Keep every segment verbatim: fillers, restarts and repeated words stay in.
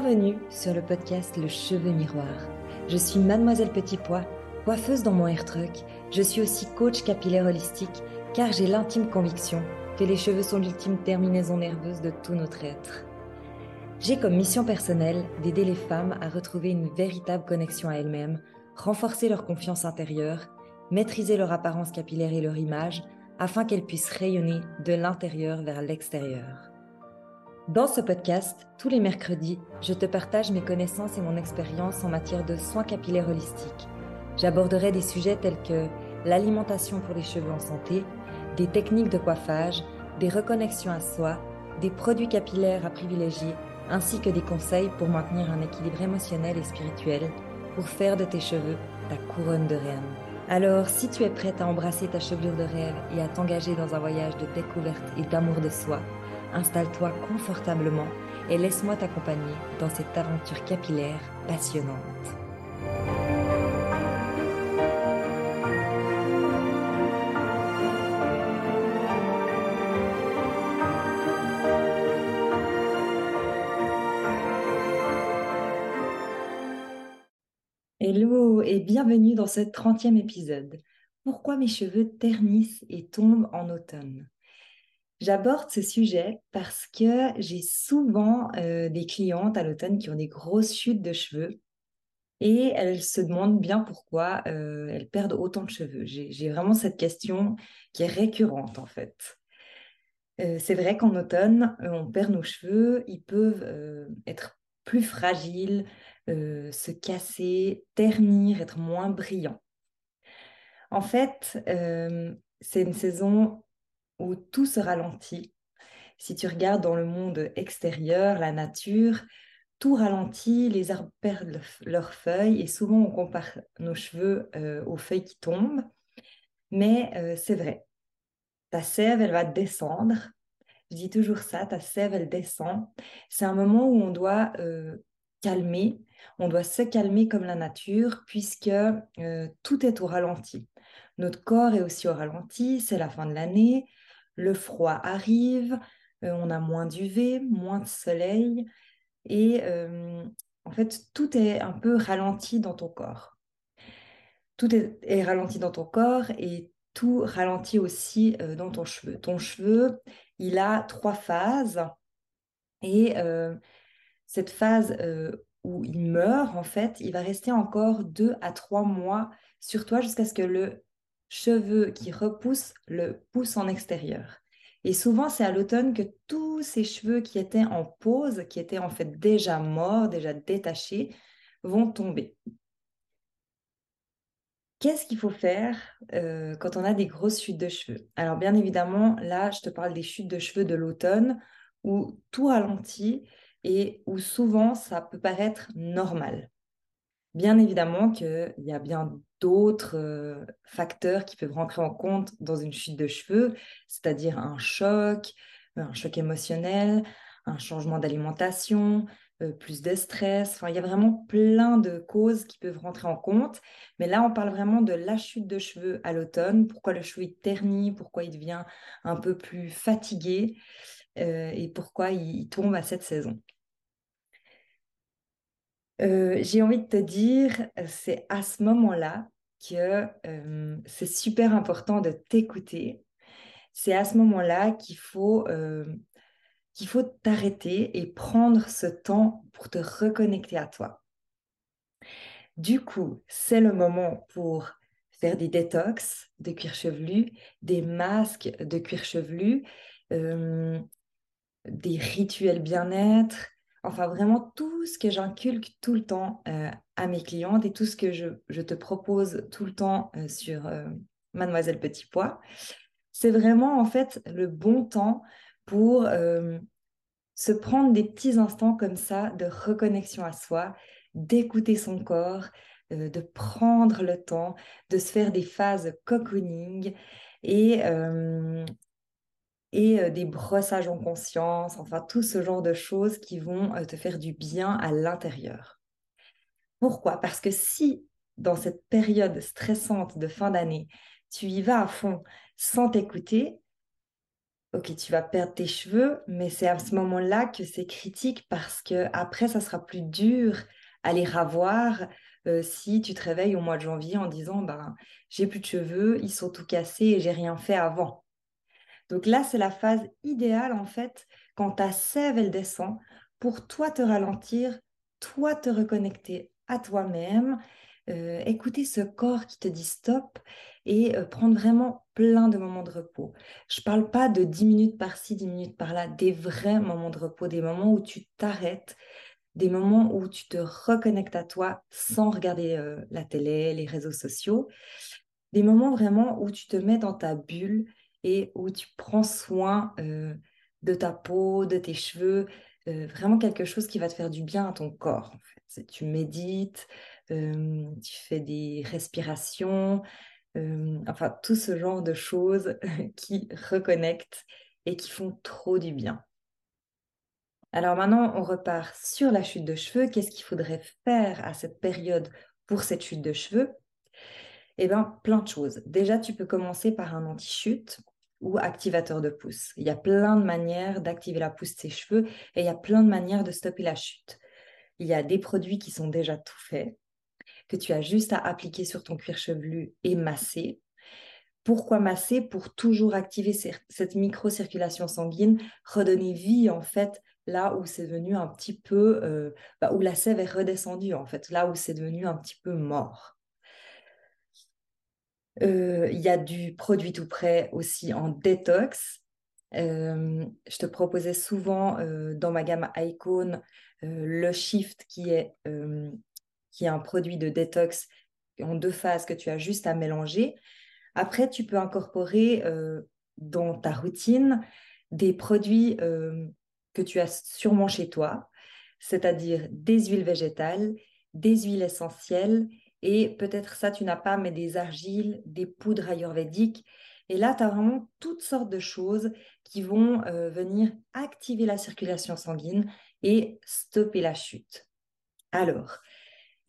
bienvenue sur le podcast Le Cheveux Miroir. Je suis Mademoiselle Petits Pois, coiffeuse dans mon hair truck. Je suis aussi coach capillaire holistique car j'ai l'intime conviction que les cheveux sont l'ultime terminaison nerveuse de tout notre être. J'ai comme mission personnelle d'aider les femmes à retrouver une véritable connexion à elles-mêmes, renforcer leur confiance intérieure, maîtriser leur apparence capillaire et leur image afin qu'elles puissent rayonner de l'intérieur vers l'extérieur. Dans ce podcast, tous les mercredis, je te partage mes connaissances et mon expérience en matière de soins capillaires holistiques. J'aborderai des sujets tels que l'alimentation pour les cheveux en santé, des techniques de coiffage, des reconnexions à soi, des produits capillaires à privilégier, ainsi que des conseils pour maintenir un équilibre émotionnel et spirituel, pour faire de tes cheveux ta couronne de reine. Alors, si tu es prête à embrasser ta chevelure de rêve et à t'engager dans un voyage de découverte et d'amour de soi, installe-toi confortablement et laisse-moi t'accompagner dans cette aventure capillaire passionnante. Hello et bienvenue dans ce trentième épisode. Pourquoi mes cheveux ternissent et tombent en automne ? J'aborde ce sujet parce que j'ai souvent euh, des clientes à l'automne qui ont des grosses chutes de cheveux et elles se demandent bien pourquoi euh, elles perdent autant de cheveux. J'ai, j'ai vraiment cette question qui est récurrente en fait. Euh, c'est vrai qu'en automne, euh, on perd nos cheveux, ils peuvent euh, être plus fragiles, euh, se casser, ternir, être moins brillants. En fait, euh, c'est une saison où tout se ralentit. Si tu regardes dans le monde extérieur, la nature, tout ralentit, les arbres perdent leurs feuilles et souvent on compare nos cheveux euh, aux feuilles qui tombent. Mais euh, c'est vrai, ta sève, elle va descendre. Je dis toujours ça, ta sève, elle descend. C'est un moment où on doit euh, calmer, on doit se calmer comme la nature puisque euh, tout est au ralenti. Notre corps est aussi au ralenti, c'est la fin de l'année, le froid arrive, euh, on a moins d'U V, moins de soleil et euh, en fait tout est un peu ralenti dans ton corps. Tout est, est ralenti dans ton corps et tout ralentit aussi euh, dans ton cheveu. Ton cheveu, il a trois phases et euh, cette phase euh, où il meurt, en fait, il va rester encore deux à trois mois sur toi jusqu'à ce que le cheveu qui repousse le pousse en extérieur. Et souvent, c'est à l'automne que tous ces cheveux qui étaient en pause, qui étaient en fait déjà morts, déjà détachés, vont tomber. Qu'est-ce qu'il faut faire euh, quand on a des grosses chutes de cheveux ? Alors bien évidemment, là, je te parle des chutes de cheveux de l'automne où tout ralentit et où souvent, ça peut paraître normal. Bien évidemment qu'il y a bien d'autres euh, facteurs qui peuvent rentrer en compte dans une chute de cheveux, c'est-à-dire un choc, un choc émotionnel, un changement d'alimentation, euh, plus de stress. Enfin, il y a vraiment plein de causes qui peuvent rentrer en compte. Mais là, on parle vraiment de la chute de cheveux à l'automne, pourquoi le cheveu il ternit, pourquoi il devient un peu plus fatigué euh, et pourquoi il, il tombe à cette saison. Euh, j'ai envie de te dire, c'est à ce moment-là que euh, c'est super important de t'écouter. C'est à ce moment-là qu'il faut, euh, qu'il faut t'arrêter et prendre ce temps pour te reconnecter à toi. Du coup, c'est le moment pour faire des détox de cuir chevelu, des masques de cuir chevelu, euh, des rituels bien-être. Enfin, vraiment tout ce que j'inculque tout le temps euh, à mes clientes et tout ce que je, je te propose tout le temps euh, sur euh, Mademoiselle Petits Pois, c'est vraiment en fait le bon temps pour euh, se prendre des petits instants comme ça de reconnexion à soi, d'écouter son corps, euh, de prendre le temps, de se faire des phases cocooning et... Euh, et des brossages en conscience, enfin tout ce genre de choses qui vont te faire du bien à l'intérieur. Pourquoi ? Parce que si, dans cette période stressante de fin d'année, tu y vas à fond sans t'écouter, ok, tu vas perdre tes cheveux, mais c'est à ce moment-là que c'est critique parce que après, ça sera plus dur à les ravoir euh, si tu te réveilles au mois de janvier en disant ben, j'ai plus de cheveux, ils sont tout cassés et j'ai rien fait avant. Donc là, c'est la phase idéale en fait quand ta sève elle descend pour toi te ralentir, toi te reconnecter à toi-même, euh, écouter ce corps qui te dit stop et euh, prendre vraiment plein de moments de repos. Je ne parle pas de dix minutes par-ci, dix minutes par-là, des vrais moments de repos, des moments où tu t'arrêtes, des moments où tu te reconnectes à toi sans regarder euh, la télé, les réseaux sociaux, des moments vraiment où tu te mets dans ta bulle et où tu prends soin euh, de ta peau, de tes cheveux, euh, vraiment quelque chose qui va te faire du bien à ton corps. En fait. Tu médites, euh, tu fais des respirations, euh, enfin tout ce genre de choses qui reconnectent et qui font trop du bien. Alors maintenant, on repart sur la chute de cheveux. Qu'est-ce qu'il faudrait faire à cette période pour cette chute de cheveux? Eh bien, plein de choses. Déjà, tu peux commencer par un anti-chute ou activateur de pousse. Il y a plein de manières d'activer la pousse de ses cheveux et il y a plein de manières de stopper la chute. Il y a des produits qui sont déjà tout faits, que tu as juste à appliquer sur ton cuir chevelu et masser. Pourquoi masser? Pour toujours activer cette micro-circulation sanguine, redonner vie en fait, là où c'est devenu un petit peu, euh, bah, où la sève est redescendue en fait, là où c'est devenu un petit peu mort. Il euh, y a du produit tout prêt aussi en détox. Euh, je te proposais souvent euh, dans ma gamme Icon, euh, le Shift qui est, euh, qui est un produit de détox en deux phases que tu as juste à mélanger. Après, tu peux incorporer euh, dans ta routine des produits euh, que tu as sûrement chez toi, c'est-à-dire des huiles végétales, des huiles essentielles et peut-être ça tu n'as pas, mais des argiles, des poudres ayurvédiques. Et là, tu as vraiment toutes sortes de choses qui vont euh, venir activer la circulation sanguine et stopper la chute. Alors,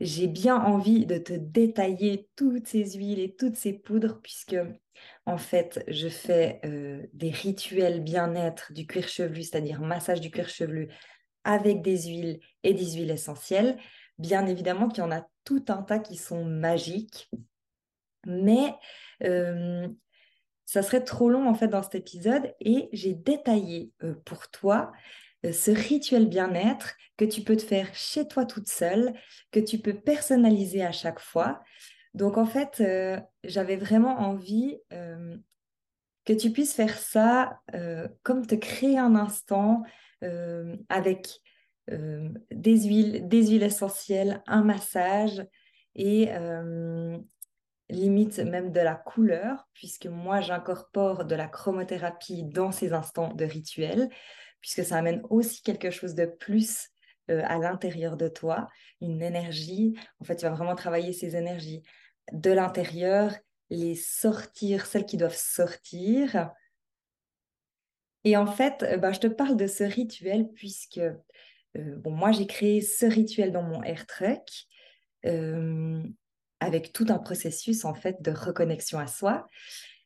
j'ai bien envie de te détailler toutes ces huiles et toutes ces poudres puisque, en fait, je fais euh, des rituels bien-être du cuir chevelu, c'est-à-dire massage du cuir chevelu avec des huiles et des huiles essentielles. Bien évidemment qu'il y en a tout un tas qui sont magiques, mais euh, ça serait trop long en fait dans cet épisode et j'ai détaillé euh, pour toi ce rituel bien-être que tu peux te faire chez toi toute seule, que tu peux personnaliser à chaque fois. Donc en fait, euh, j'avais vraiment envie euh, que tu puisses faire ça euh, comme te créer un instant euh, avec euh, des huiles, des huiles essentielles, un massage et euh, limite même de la couleur, puisque moi j'incorpore de la chromothérapie dans ces instants de rituel, puisque ça amène aussi quelque chose de plus euh, à l'intérieur de toi, une énergie. En fait, tu vas vraiment travailler ces énergies de l'intérieur, les sortir, celles qui doivent sortir. Et en fait, euh, bah, je te parle de ce rituel puisque euh, bon, moi, j'ai créé ce rituel dans mon Air Trek euh, avec tout un processus en fait, de reconnexion à soi.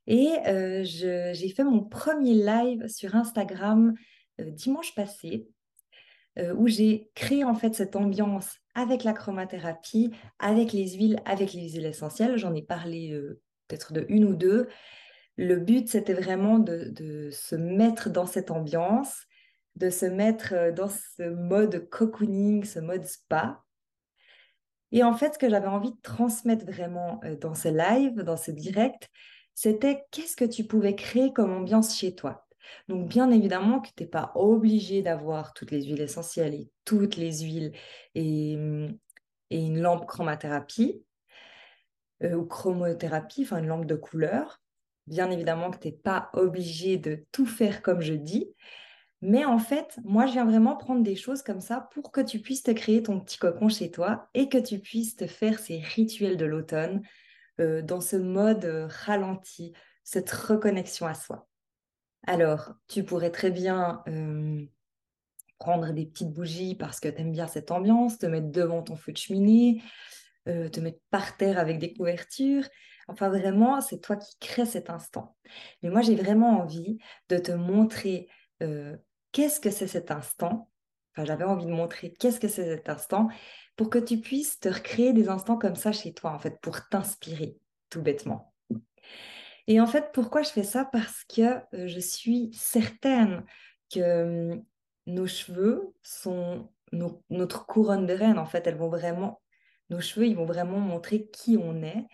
Et euh, je, j'ai fait mon premier live sur Instagram dimanche passé, euh, où j'ai créé en fait cette ambiance avec la chromothérapie, avec les huiles, avec les huiles essentielles. J'en ai parlé euh, peut-être de une ou deux. Le but, c'était vraiment de, de se mettre dans cette ambiance, de se mettre dans ce mode cocooning, ce mode spa. Et en fait, ce que j'avais envie de transmettre vraiment euh, dans ce live, dans ce direct, c'était qu'est-ce que tu pouvais créer comme ambiance chez toi. Donc, bien évidemment que tu n'es pas obligé d'avoir toutes les huiles essentielles et toutes les huiles et, et une lampe chromothérapie euh, ou chromothérapie, enfin une lampe de couleur. Bien évidemment que tu n'es pas obligé de tout faire comme je dis. Mais en fait, moi, je viens vraiment prendre des choses comme ça pour que tu puisses te créer ton petit cocon chez toi et que tu puisses te faire ces rituels de l'automne euh, dans ce mode euh, ralenti, cette reconnexion à soi. Alors, tu pourrais très bien euh, prendre des petites bougies parce que tu aimes bien cette ambiance, te mettre devant ton feu de cheminée, euh, te mettre par terre avec des couvertures. Enfin, vraiment, c'est toi qui crées cet instant. Mais moi, j'ai vraiment envie de te montrer euh, qu'est-ce que c'est cet instant. Enfin, j'avais envie de montrer qu'est-ce que c'est cet instant pour que tu puisses te recréer des instants comme ça chez toi, en fait, pour t'inspirer, tout bêtement. Et en fait, pourquoi je fais ça? Parce que euh, je suis certaine que euh, nos cheveux sont nos, notre couronne de reine. En fait, elles vont vraiment, nos cheveux, ils vont vraiment montrer qui on est.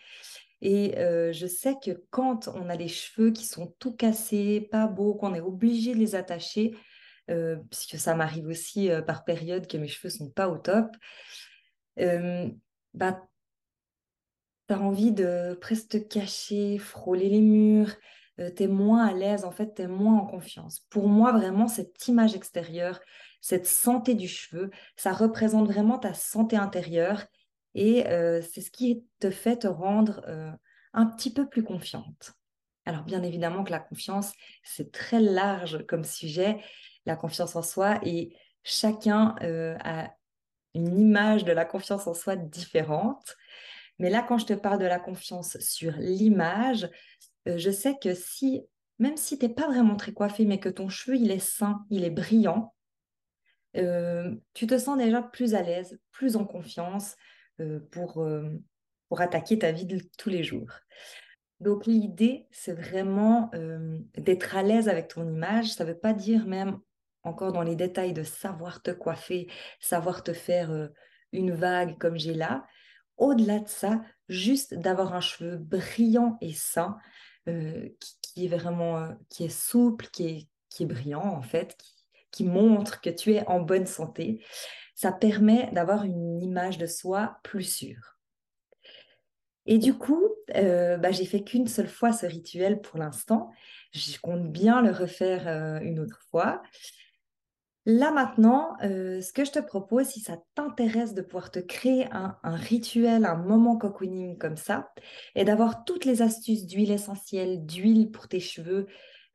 Et euh, je sais que quand on a les cheveux qui sont tout cassés, pas beaux, qu'on est obligé de les attacher, euh, puisque ça m'arrive aussi euh, par période que mes cheveux sont pas au top, euh, bah, t'as envie de presque te cacher, frôler les murs, euh, t'es moins à l'aise, en fait, t'es moins en confiance. Pour moi, vraiment, cette image extérieure, cette santé du cheveu, ça représente vraiment ta santé intérieure et euh, c'est ce qui te fait te rendre euh, un petit peu plus confiante. Alors, bien évidemment que la confiance, c'est très large comme sujet, la confiance en soi, et chacun euh, a une image de la confiance en soi différente. Mais là, quand je te parle de la confiance sur l'image, euh, je sais que si, même si tu n'es pas vraiment très coiffée, mais que ton cheveu, il est sain, il est brillant, euh, tu te sens déjà plus à l'aise, plus en confiance euh, pour, euh, pour attaquer ta vie de tous les jours. Donc, l'idée, c'est vraiment euh, d'être à l'aise avec ton image. Ça ne veut pas dire même, encore dans les détails, de savoir te coiffer, savoir te faire euh, une vague comme j'ai là. Au-delà de ça, juste d'avoir un cheveu brillant et sain, euh, qui, qui est vraiment, euh, qui est souple, qui est, qui est brillant en fait, qui, qui montre que tu es en bonne santé, ça permet d'avoir une image de soi plus sûre. Et du coup, euh, bah, j'ai fait qu'une seule fois ce rituel pour l'instant. Je compte bien le refaire euh, une autre fois. Là maintenant, euh, ce que je te propose, si ça t'intéresse de pouvoir te créer un, un rituel, un moment cocooning comme ça, et d'avoir toutes les astuces d'huile essentielle, d'huile pour tes cheveux,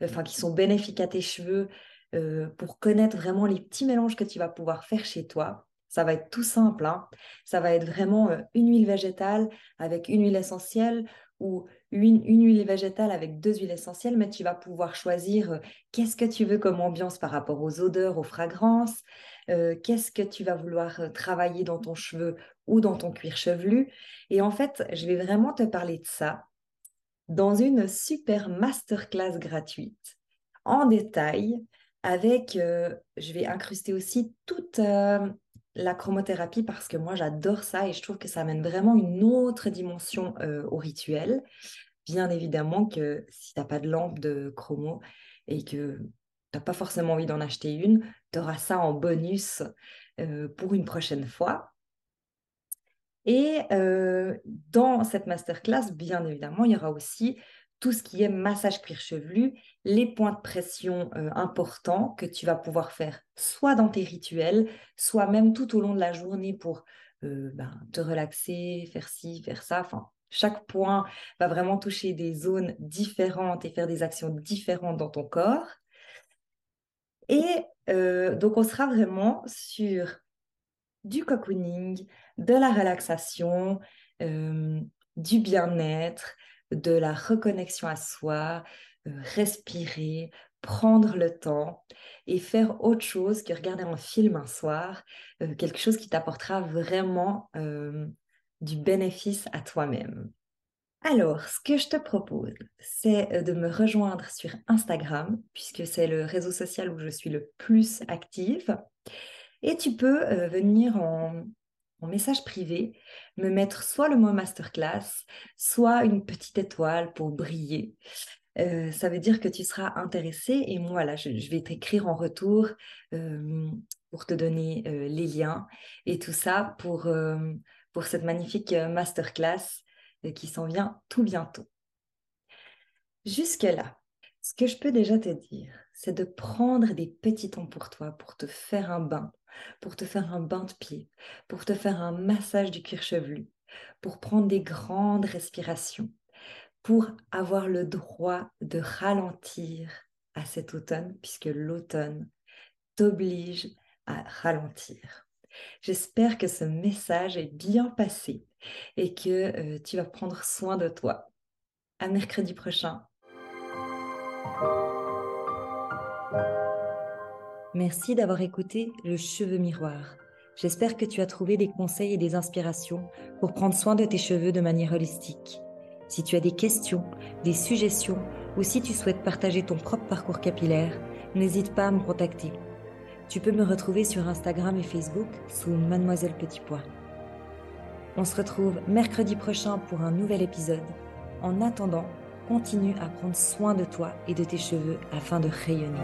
euh, enfin qui sont bénéfiques à tes cheveux, euh, pour connaître vraiment les petits mélanges que tu vas pouvoir faire chez toi. Ça va être tout simple, hein. Ça va être vraiment euh, une huile végétale avec une huile essentielle ou une, une huile végétale avec deux huiles essentielles, mais tu vas pouvoir choisir euh, qu'est-ce que tu veux comme ambiance par rapport aux odeurs, aux fragrances, euh, qu'est-ce que tu vas vouloir euh, travailler dans ton cheveu ou dans ton cuir chevelu. Et en fait, je vais vraiment te parler de ça dans une super masterclass gratuite, en détail, avec, euh, je vais incruster aussi toute... Euh, la chromothérapie, parce que moi j'adore ça et je trouve que ça amène vraiment une autre dimension euh, au rituel. Bien évidemment que si tu n'as pas de lampe de chromo et que tu n'as pas forcément envie d'en acheter une, tu auras ça en bonus euh, pour une prochaine fois. Et euh, dans cette masterclass, bien évidemment, il y aura aussi tout ce qui est massage cuir chevelu, les points de pression euh, importants que tu vas pouvoir faire soit dans tes rituels, soit même tout au long de la journée pour euh, ben, te relaxer, faire ci, faire ça. Enfin, chaque point va vraiment toucher des zones différentes et faire des actions différentes dans ton corps. Et euh, donc, on sera vraiment sur du cocooning, de la relaxation, euh, du bien-être, de la reconnexion à soi, euh, respirer, prendre le temps et faire autre chose que regarder un film un soir, euh, quelque chose qui t'apportera vraiment euh, du bénéfice à toi-même. Alors, ce que je te propose, c'est de me rejoindre sur Instagram, puisque c'est le réseau social où je suis le plus active, et tu peux euh, venir en... en message privé, me mettre soit le mot masterclass, soit une petite étoile pour briller. Euh, ça veut dire que tu seras intéressé et moi, là, je, je vais t'écrire en retour euh, pour te donner euh, les liens et tout ça pour, euh, pour cette magnifique masterclass euh, qui s'en vient tout bientôt. Jusque-là, ce que je peux déjà te dire, c'est de prendre des petits temps pour toi, pour te faire un bain, pour te faire un bain de pied, pour te faire un massage du cuir chevelu, pour prendre des grandes respirations, pour avoir le droit de ralentir à cet automne, puisque l'automne t'oblige à ralentir. J'espère que ce message est bien passé et que euh, tu vas prendre soin de toi. À mercredi prochain. Merci d'avoir écouté Le Cheveux Miroir. J'espère que tu as trouvé des conseils et des inspirations pour prendre soin de tes cheveux de manière holistique. Si tu as des questions, des suggestions ou si tu souhaites partager ton propre parcours capillaire, n'hésite pas à me contacter. Tu peux me retrouver sur Instagram et Facebook sous Mademoiselle Petits Pois. On se retrouve mercredi prochain pour un nouvel épisode. En attendant, continue à prendre soin de toi et de tes cheveux afin de rayonner.